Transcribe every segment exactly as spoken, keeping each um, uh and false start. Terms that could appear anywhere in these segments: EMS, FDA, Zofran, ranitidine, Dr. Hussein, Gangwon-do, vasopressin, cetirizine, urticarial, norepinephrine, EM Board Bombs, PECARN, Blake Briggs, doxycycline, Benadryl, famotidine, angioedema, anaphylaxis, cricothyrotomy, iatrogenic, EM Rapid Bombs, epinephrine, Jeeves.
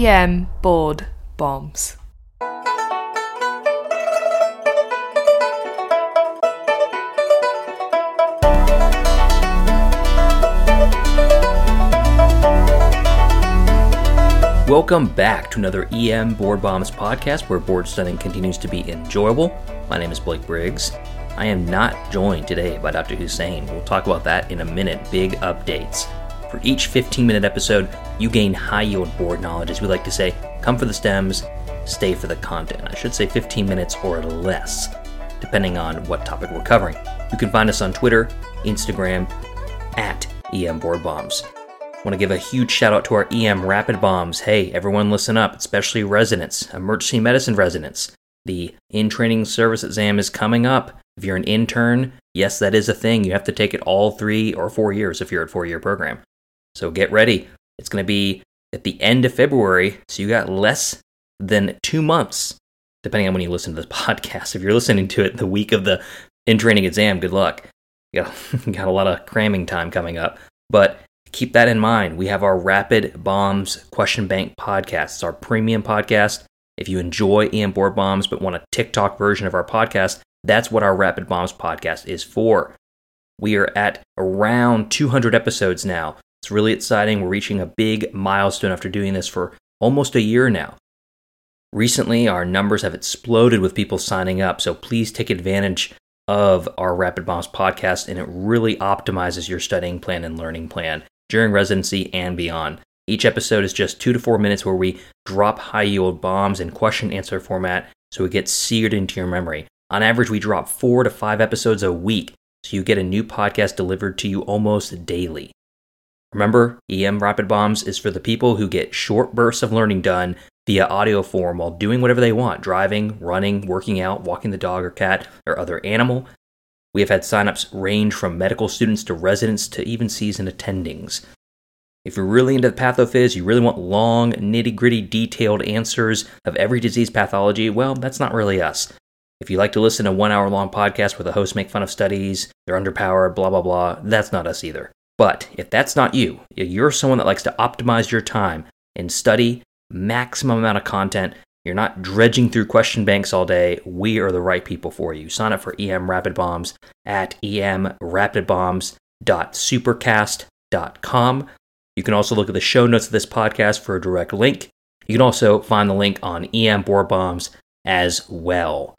E M Board Bombs. Welcome back to another E M Board Bombs podcast, where board studying continues to be enjoyable. My name is Blake Briggs. I am not joined today by Doctor Hussein. We'll talk about that in a minute. Big updates. For each fifteen-minute episode, you gain high-yield board knowledge. As we like to say, come for the stems, stay for the content. I should say fifteen minutes or less, depending on what topic we're covering. You can find us on Twitter, Instagram, at E M Board Bombs. Want to give a huge shout out to our E M Rapid Bombs. Hey, everyone listen up, especially residents, emergency medicine residents. The in-training service exam is coming up. If you're an intern, yes, that is a thing. You have to take it all three or four years if you're at a four-year program. So get ready. It's going to be at the end of February, so you got less than two months, depending on when you listen to this podcast. If you're listening to it the week of the in-training exam, good luck. You got, you got a lot of cramming time coming up, but keep that in mind. We have our Rapid Bombs Question Bank podcast. It's our premium podcast. If you enjoy E M Board Bombs but want a TikTok version of our podcast, that's what our Rapid Bombs podcast is for. We are at around two hundred episodes now. It's really exciting. We're reaching a big milestone after doing this for almost a year now. Recently, our numbers have exploded with people signing up, so please take advantage of our Rapid Bombs podcast, and it really optimizes your studying plan and learning plan during residency and beyond. Each episode is just two to four minutes where we drop high-yield bombs in question-answer format so it gets seared into your memory. On average, we drop four to five episodes a week, so you get a new podcast delivered to you almost daily. Remember, E M Rapid Bombs is for the people who get short bursts of learning done via audio form while doing whatever they want, driving, running, working out, walking the dog or cat or other animal. We have had signups range from medical students to residents to even seasoned attendings. If you're really into the pathophys, you really want long, nitty-gritty, detailed answers of every disease pathology, well, that's not really us. If you like to listen to one-hour-long podcasts where the hosts make fun of studies, they're underpowered, blah, blah, blah, that's not us either. But if that's not you, if you're someone that likes to optimize your time and study maximum amount of content, you're not dredging through question banks all day, we are the right people for you. Sign up for E M Rapid Bombs at em rapid bombs dot supercast dot com. You can also look at the show notes of this podcast for a direct link. You can also find the link on E M Board Bombs as well.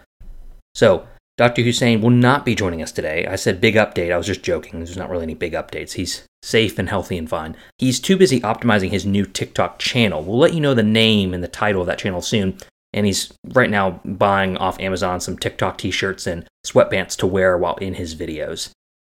So, Doctor Hussein will not be joining us today. I said big update. I was just joking. There's not really any big updates. He's safe and healthy and fine. He's too busy optimizing his new TikTok channel. We'll let you know the name and the title of that channel soon. And he's right now buying off Amazon some TikTok t-shirts and sweatpants to wear while in his videos.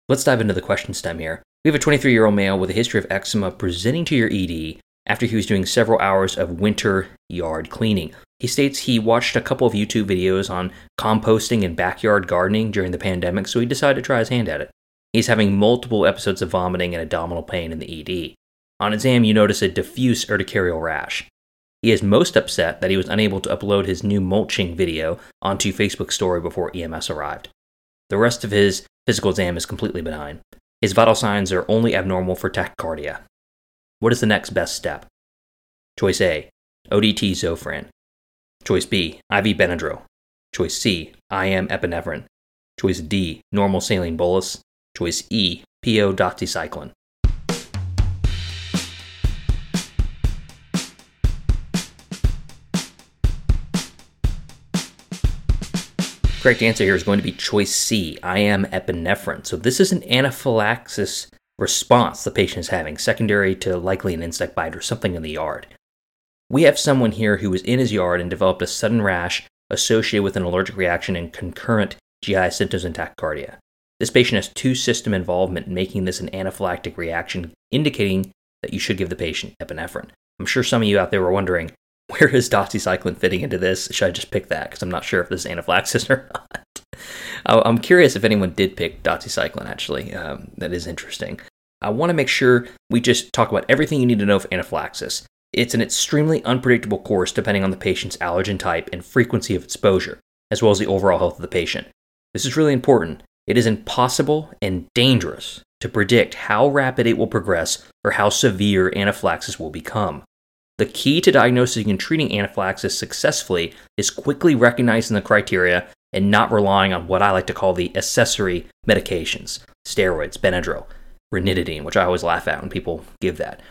Let's dive into the question stem here. We have a twenty-three-year-old male with a history of eczema presenting to your E D after he was doing several hours of winter yard cleaning. He states he watched a couple of YouTube videos on composting and backyard gardening during the pandemic, so he decided to try his hand at it. He's having multiple episodes of vomiting and abdominal pain in the E D. On exam, you notice a diffuse urticarial rash. He is most upset that he was unable to upload his new mulching video onto Facebook story before E M S arrived. The rest of his physical exam is completely benign. His vital signs are only abnormal for tachycardia. What is the next best step? Choice A, O D T Zofran. Choice B, I V Benadryl. Choice C, I M epinephrine. Choice D, normal saline bolus. Choice E, P O doxycycline. Correct answer here is going to be choice C, I M epinephrine. So this is an anaphylaxis response the patient is having, secondary to likely an insect bite or something in the yard. We have someone here who was in his yard and developed a sudden rash associated with an allergic reaction and concurrent G I symptoms and tachycardia. This patient has two system involvement, making this an anaphylactic reaction, indicating that you should give the patient epinephrine. I'm sure some of you out there were wondering, where is doxycycline fitting into this? Should I just pick that? Because I'm not sure if this is anaphylaxis or not. I'm curious if anyone did pick doxycycline, actually. Um, that is interesting. I want to make sure we just talk about everything you need to know for anaphylaxis. It's an extremely unpredictable course depending on the patient's allergen type and frequency of exposure, as well as the overall health of the patient. This is really important. It is impossible and dangerous to predict how rapid it will progress or how severe anaphylaxis will become. The key to diagnosing and treating anaphylaxis successfully is quickly recognizing the criteria and not relying on what I like to call the accessory medications, steroids, Benadryl, ranitidine, which I always laugh at when people give that.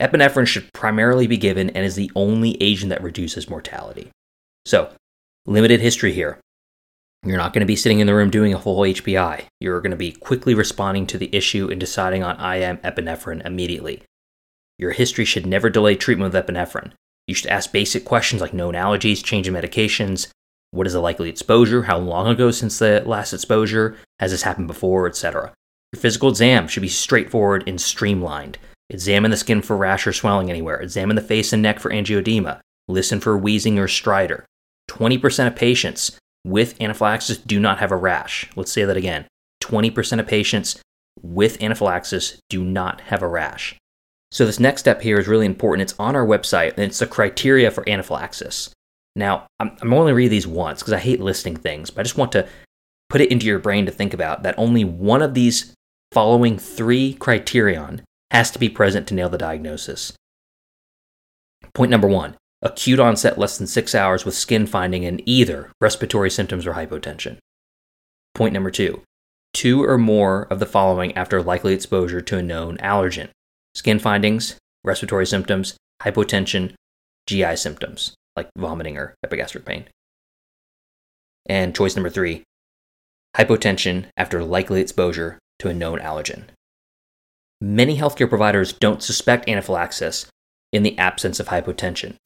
Epinephrine should primarily be given and is the only agent that reduces mortality. So, limited history here. You're not going to be sitting in the room doing a full H B I. You're going to be quickly responding to the issue and deciding on I M epinephrine immediately. Your history should never delay treatment with epinephrine. You should ask basic questions like known allergies, change in medications, what is the likely exposure, how long ago since the last exposure, has this happened before, et cetera. Your physical exam should be straightforward and streamlined. Examine the skin for rash or swelling anywhere. Examine the face and neck for angioedema. Listen for wheezing or stridor. twenty percent of patients with anaphylaxis do not have a rash. Let's say that again. twenty percent of patients with anaphylaxis do not have a rash. So this next step here is really important. It's on our website, and it's the criteria for anaphylaxis. Now, I'm, I'm only reading these once because I hate listing things, but I just want to put it into your brain to think about that only one of these following three criterion has to be present to nail the diagnosis. Point number one, acute onset less than six hours with skin finding in either respiratory symptoms or hypotension. Point number two, two or more of the following after likely exposure to a known allergen. Skin findings, respiratory symptoms, hypotension, G I symptoms, like vomiting or epigastric pain. And choice number three, hypotension after likely exposure to a known allergen. Many healthcare providers don't suspect anaphylaxis in the absence of hypotension.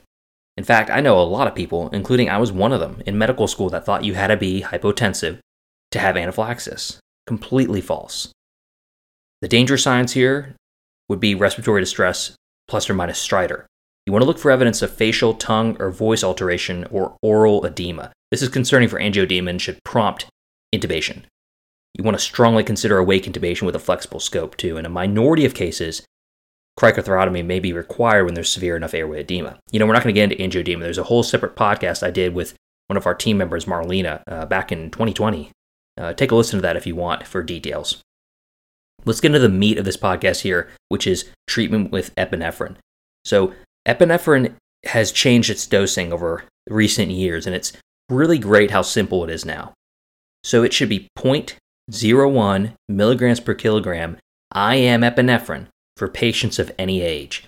In fact, I know a lot of people, including I was one of them, in medical school that thought you had to be hypotensive to have anaphylaxis. Completely false. The danger signs here would be respiratory distress plus or minus stridor. You want to look for evidence of facial, tongue, or voice alteration or oral edema. This is concerning for angioedema and should prompt intubation. You want to strongly consider awake intubation with a flexible scope too. In a minority of cases, cricothyrotomy may be required when there's severe enough airway edema. You know, we're not going to get into angioedema. There's a whole separate podcast I did with one of our team members, Marlena, uh, back in twenty twenty. Uh, take a listen to that if you want for details. Let's get into the meat of this podcast here, which is treatment with epinephrine. So epinephrine has changed its dosing over recent years, and it's really great how simple it is now. So it should be zero point zero one milligrams per kilogram I M epinephrine for patients of any age.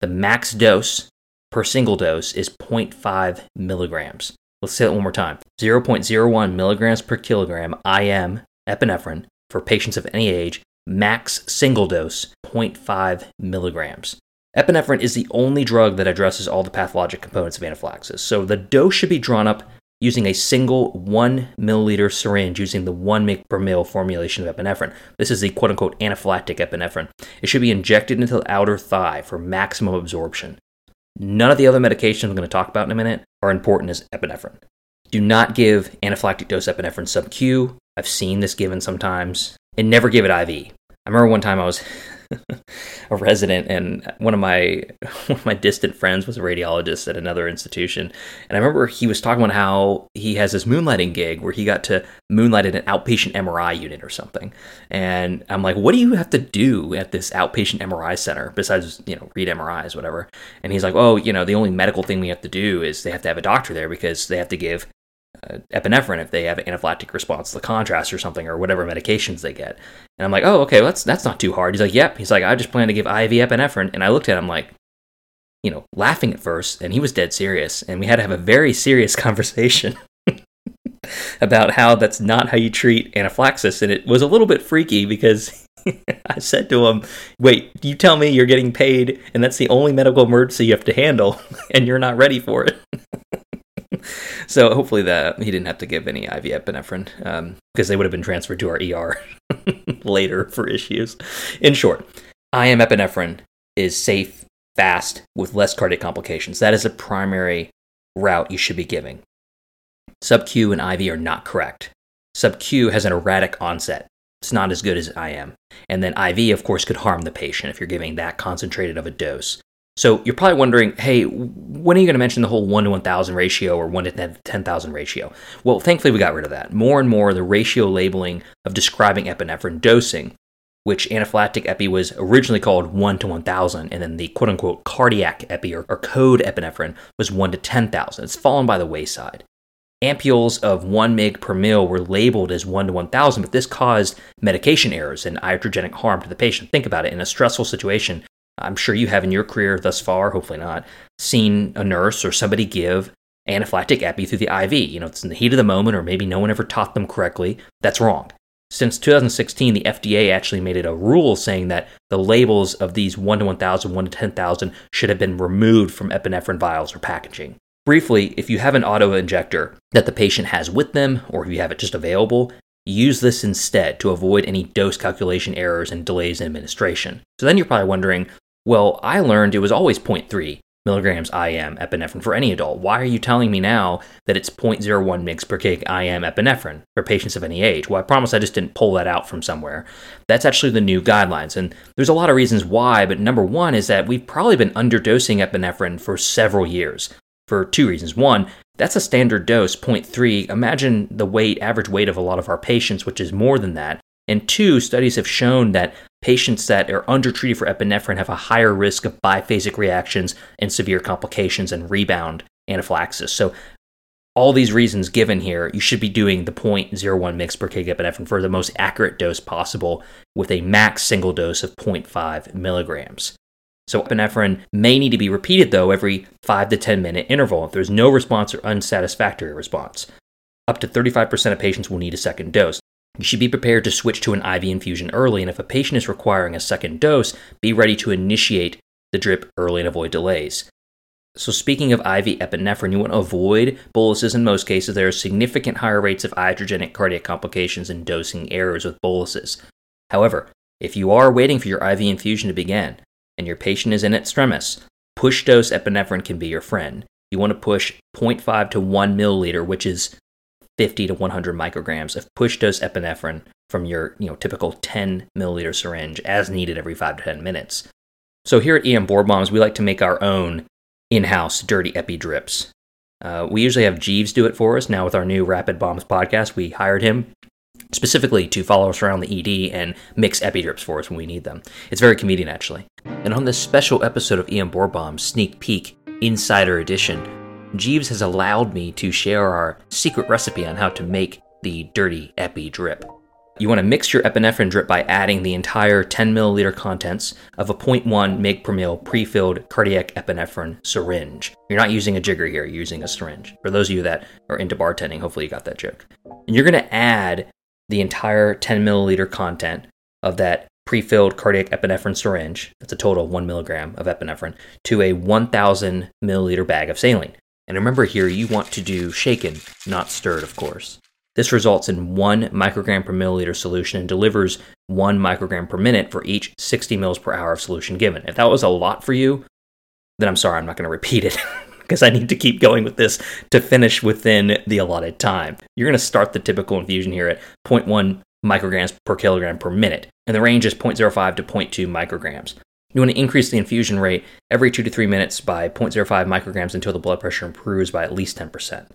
The max dose per single dose is zero point five milligrams. Let's say that one more time. zero point zero one milligrams per kilogram I M epinephrine for patients of any age. Max single dose, zero point five milligrams. Epinephrine is the only drug that addresses all the pathologic components of anaphylaxis. So the dose should be drawn up using a single one milliliter syringe using the one mg per mil formulation of epinephrine. This is the quote unquote anaphylactic epinephrine. It should be injected into the outer thigh for maximum absorption. None of the other medications I'm going to talk about in a minute are important as epinephrine. Do not give anaphylactic dose epinephrine sub-Q. I've seen this given sometimes. And never give it I V. I remember one time I was a resident, and one of my one of my distant friends was a radiologist at another institution. And I remember he was talking about how he has this moonlighting gig where he got to moonlight at an outpatient M R I unit or something. And I'm like, what do you have to do at this outpatient M R I center besides, you know, read M R Is, whatever? And he's like, oh, you know, the only medical thing we have to do is they have to have a doctor there because they have to give Uh, epinephrine if they have an anaphylactic response to the contrast or something or whatever medications they get. And I'm like, oh, okay, well, that's that's not too hard. He's like, yep. He's like, I just plan to give I V epinephrine. And I looked at him like, you know, laughing at first, and he was dead serious. And we had to have a very serious conversation about how that's not how you treat anaphylaxis. And it was a little bit freaky because I said to him, wait, you tell me you're getting paid and that's the only medical emergency you have to handle and you're not ready for it. So hopefully that he didn't have to give any I V epinephrine um, because they would have been transferred to our E R later for issues. In short, I M epinephrine is safe, fast, with less cardiac complications. That is the primary route you should be giving. Sub-Q and I V are not correct. Sub-Q has an erratic onset. It's not as good as I M. And then I V, of course, could harm the patient if you're giving that concentrated of a dose. So you're probably wondering, hey, when are you going to mention the whole one to one thousand ratio or one to ten thousand ratio? Well, thankfully, we got rid of that. More and more, the ratio labeling of describing epinephrine dosing which anaphylactic epi was originally called one to one thousand, and then the quote-unquote cardiac epi or, or code epinephrine was one to ten thousand. It's fallen by the wayside. Ampules of one milligram per mil were labeled as one to one thousand, but this caused medication errors and iatrogenic harm to the patient. Think about it. In a stressful situation, I'm sure you have in your career thus far, hopefully not, seen a nurse or somebody give anaphylactic epi through the I V. You know, it's in the heat of the moment, or maybe no one ever taught them correctly. That's wrong. Since two thousand sixteen, the F D A actually made it a rule saying that the labels of these one to one thousand, one to ten thousand should have been removed from epinephrine vials or packaging. Briefly, if you have an auto-injector that the patient has with them, or if you have it just available, use this instead to avoid any dose calculation errors and delays in administration. So then you're probably wondering, well, I learned it was always zero point three milligrams I M epinephrine for any adult. Why are you telling me now that it's zero point zero one milligrams per kilogram I M epinephrine for patients of any age? Well, I promise I just didn't pull that out from somewhere. That's actually the new guidelines, and there's a lot of reasons why, but number one is that we've probably been underdosing epinephrine for several years for two reasons. One, that's a standard dose, zero point three. Imagine the weight, average weight of a lot of our patients, which is more than that. And two, studies have shown that patients that are undertreated for epinephrine have a higher risk of biphasic reactions and severe complications and rebound anaphylaxis. So all these reasons given here, you should be doing the zero point zero one milligrams per kilogram epinephrine for the most accurate dose possible with a max single dose of zero point five milligrams. So epinephrine may need to be repeated, though, every five to ten minute interval if there's no response or unsatisfactory response. Up to thirty-five percent of patients will need a second dose. You should be prepared to switch to an I V infusion early, and if a patient is requiring a second dose, be ready to initiate the drip early and avoid delays. So speaking of I V epinephrine, you want to avoid boluses in most cases. There are significant higher rates of iatrogenic cardiac complications and dosing errors with boluses. However, if you are waiting for your I V infusion to begin and your patient is in extremis, push dose epinephrine can be your friend. You want to push zero point five to one milliliter, which is fifty to one hundred micrograms of push dose epinephrine from your you know, typical ten milliliter syringe as needed every five to ten minutes. So here at E M Board Bombs, we like to make our own in-house dirty epi drips. Uh, we usually have Jeeves do it for us. Now with our new Rapid Bombs podcast, we hired him specifically to follow us around the E D and mix epi drips for us when we need them. It's very convenient, actually. And on this special episode of E M Board Bombs Sneak Peek Insider Edition, Jeeves has allowed me to share our secret recipe on how to make the dirty epi drip. You want to mix your epinephrine drip by adding the entire ten milliliter contents of a zero point one milligram per mil pre-filled cardiac epinephrine syringe. You're not using a jigger here, you're using a syringe. For those of you that are into bartending, hopefully you got that joke. And you're going to add the entire ten milliliter content of that pre-filled cardiac epinephrine syringe, that's a total of one milligram of epinephrine, to a one thousand milliliter bag of saline. And remember here, you want to do shaken, not stirred, of course. This results in one microgram per milliliter solution and delivers one microgram per minute for each sixty mils per hour of solution given. If that was a lot for you, then I'm sorry, I'm not going to repeat it because I need to keep going with this to finish within the allotted time. You're going to start the typical infusion here at zero point one micrograms per kilogram per minute, and the range is zero point zero five to zero point two micrograms. You want to increase the infusion rate every two to three minutes by zero point zero five micrograms until the blood pressure improves by at least ten percent.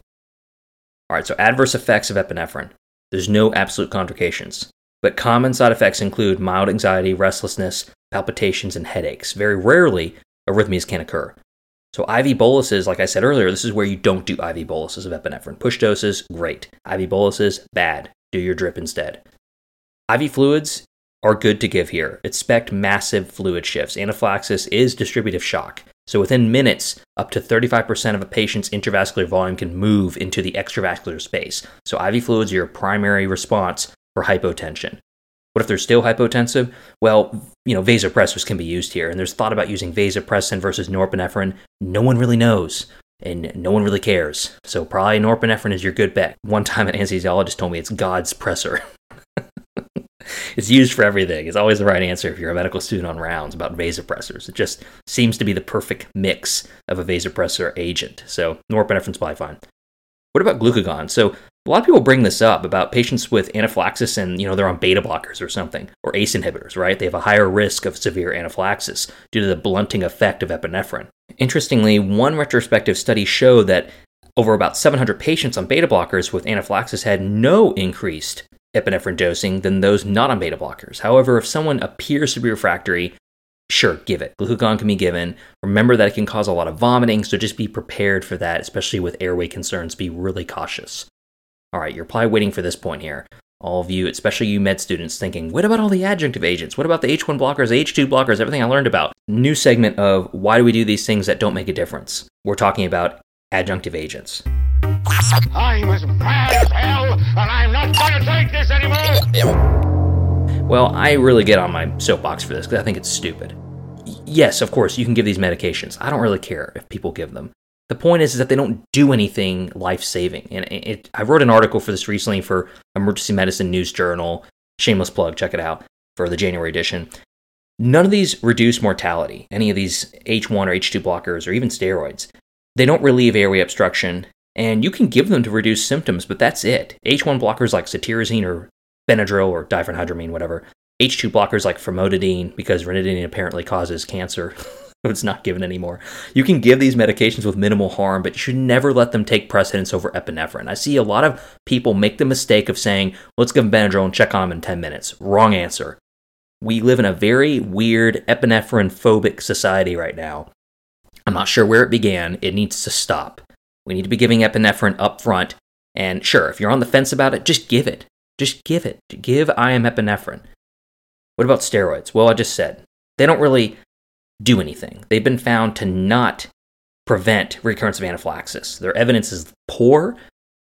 All right, so adverse effects of epinephrine. There's no absolute contraindications, but common side effects include mild anxiety, restlessness, palpitations, and headaches. Very rarely, arrhythmias can occur. So I V boluses, like I said earlier, this is where you don't do I V boluses of epinephrine. Push doses, great. I V boluses, bad. Do your drip instead. I V fluids are good to give here. Expect massive fluid shifts. Anaphylaxis is distributive shock. So within minutes, up to thirty-five percent of a patient's intravascular volume can move into the extravascular space. So I V fluids are your primary response for hypotension. What if they're still hypotensive? Well, you know, vasopressors can be used here, and there's thought about using vasopressin versus norepinephrine. No one really knows, and no one really cares. So probably norepinephrine is your good bet. One time an anesthesiologist told me it's God's presser. It's used for everything. It's always the right answer if you're a medical student on rounds about vasopressors. It just seems to be the perfect mix of a vasopressor agent. So norepinephrine's probably fine. What about glucagon? So a lot of people bring this up about patients with anaphylaxis and, you know, they're on beta blockers or something, or ACE inhibitors, right? They have a higher risk of severe anaphylaxis due to the blunting effect of epinephrine. Interestingly, one retrospective study showed that over about seven hundred patients on beta blockers with anaphylaxis had no increased epinephrine dosing than those not on beta blockers. However, if someone appears to be refractory, sure, give it. Glucagon can be given. Remember that it can cause a lot of vomiting, so just be prepared for that, especially with airway concerns. Be really cautious. All right, you're probably waiting for this point here. All of you, especially you med students, thinking, what about all the adjunctive agents? What about the H one blockers, the H two blockers, everything I learned about? New segment of why do we do these things that don't make a difference? We're talking about adjunctive agents. I'm as mad as hell, and I'm not going to take this anymore! Well, I really get on my soapbox for this, because I think it's stupid. Yes, of course, you can give these medications. I don't really care if people give them. The point is, is that they don't do anything life-saving. And it, it, I wrote an article for this recently for Emergency Medicine News Journal. Shameless plug, check it out for the January edition. None of these reduce mortality, any of these H one or H two blockers or even steroids. They don't relieve airway obstruction, and you can give them to reduce symptoms, but that's it. H one blockers like cetirizine or Benadryl or diphenhydramine, whatever. H two blockers like famotidine, because ranitidine apparently causes cancer. It's not given anymore. You can give these medications with minimal harm, but you should never let them take precedence over epinephrine. I see a lot of people make the mistake of saying, let's give them Benadryl and check on them in ten minutes. Wrong answer. We live in a very weird epinephrine-phobic society right now. I'm not sure where it began. It needs to stop. We need to be giving epinephrine up front. And sure, if you're on the fence about it, just give it. Just give it. Give I M epinephrine. What about steroids? Well, I just said, they don't really do anything. They've been found to not prevent recurrence of anaphylaxis. Their evidence is poor.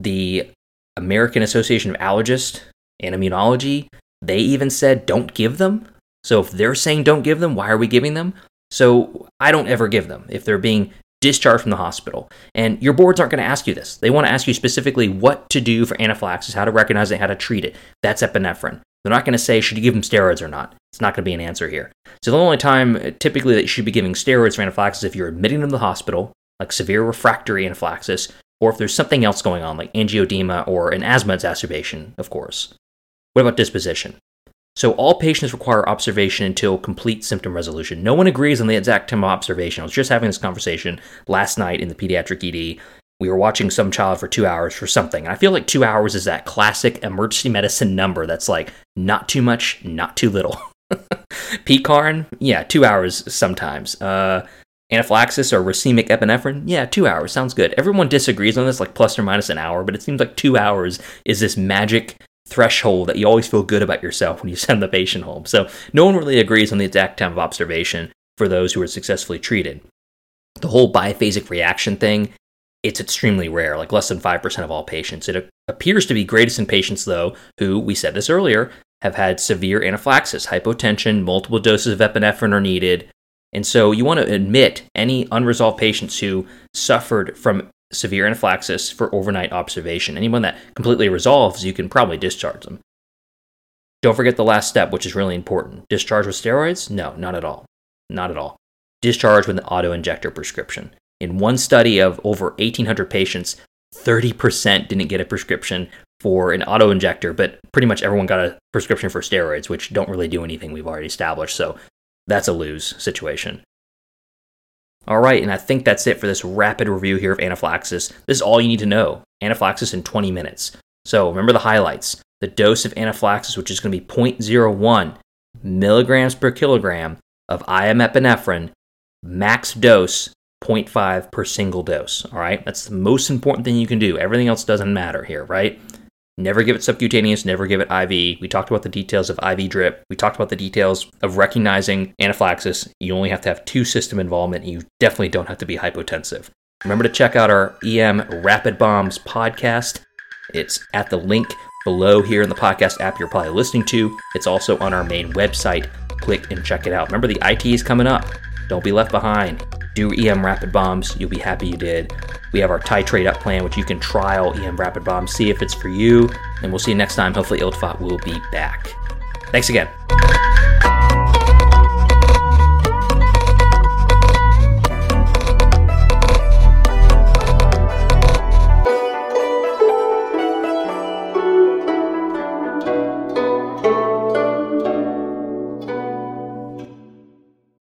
The American Association of Allergists and Immunology, they even said don't give them. So if they're saying don't give them, why are we giving them? So I don't ever give them if they're being discharged from the hospital. And your boards aren't going to ask you this. They want to ask you specifically what to do for anaphylaxis, how to recognize it, how to treat it. That's epinephrine. They're not going to say, should you give them steroids or not? It's not going to be an answer here. So the only time typically that you should be giving steroids for anaphylaxis is if you're admitting them to the hospital, like severe refractory anaphylaxis, or if there's something else going on, like angioedema or an asthma exacerbation, of course. What about disposition? So all patients require observation until complete symptom resolution. No one agrees on the exact time of observation. I was just having this conversation last night in the pediatric E D. We were watching some child for two hours for something. And I feel like two hours is that classic emergency medicine number that's like not too much, not too little. PECARN, yeah, two hours sometimes. Uh, anaphylaxis or racemic epinephrine, yeah, two hours. Sounds good. Everyone disagrees on this, like plus or minus an hour, but it seems like two hours is this magic threshold that you always feel good about yourself when you send the patient home. So no one really agrees on the exact time of observation for those who are successfully treated. The whole biphasic reaction thing, it's extremely rare, like less than five percent of all patients. It appears to be greatest in patients, though, who, we said this earlier, have had severe anaphylaxis, hypotension, multiple doses of epinephrine are needed. And so you want to admit any unresolved patients who suffered from severe anaphylaxis for overnight observation. Anyone that completely resolves, you can probably discharge them. Don't forget the last step, which is really important. Discharge with steroids? No, not at all. Not at all. Discharge with an auto-injector prescription. In one study of over eighteen hundred patients, thirty percent didn't get a prescription for an auto-injector, but pretty much everyone got a prescription for steroids, which don't really do anything, we've already established, so that's a lose situation. All right, and I think that's it for this rapid review here of anaphylaxis. This is all you need to know. Anaphylaxis in twenty minutes. So remember the highlights. The dose of anaphylaxis, which is going to be zero point zero one milligrams per kilogram of I M epinephrine, max dose zero point five per single dose. All right, that's the most important thing you can do. Everything else doesn't matter here, right? Never give it subcutaneous, never give it I V. We talked about the details of I V drip. We talked about the details of recognizing anaphylaxis. You only have to have two system involvement. And you definitely don't have to be hypotensive. Remember to check out our E M Rapid Bombs podcast. It's at the link below here in the podcast app you're probably listening to. It's also on our main website. Click and check it out. Remember, the I T is coming up. Don't be left behind. Do E M Rapid Bombs. You'll be happy you did. We have our titrate up plan, which you can trial E M Rapid Bombs, see if it's for you. And we'll see you next time. Hopefully, Iltfat will be back. Thanks again.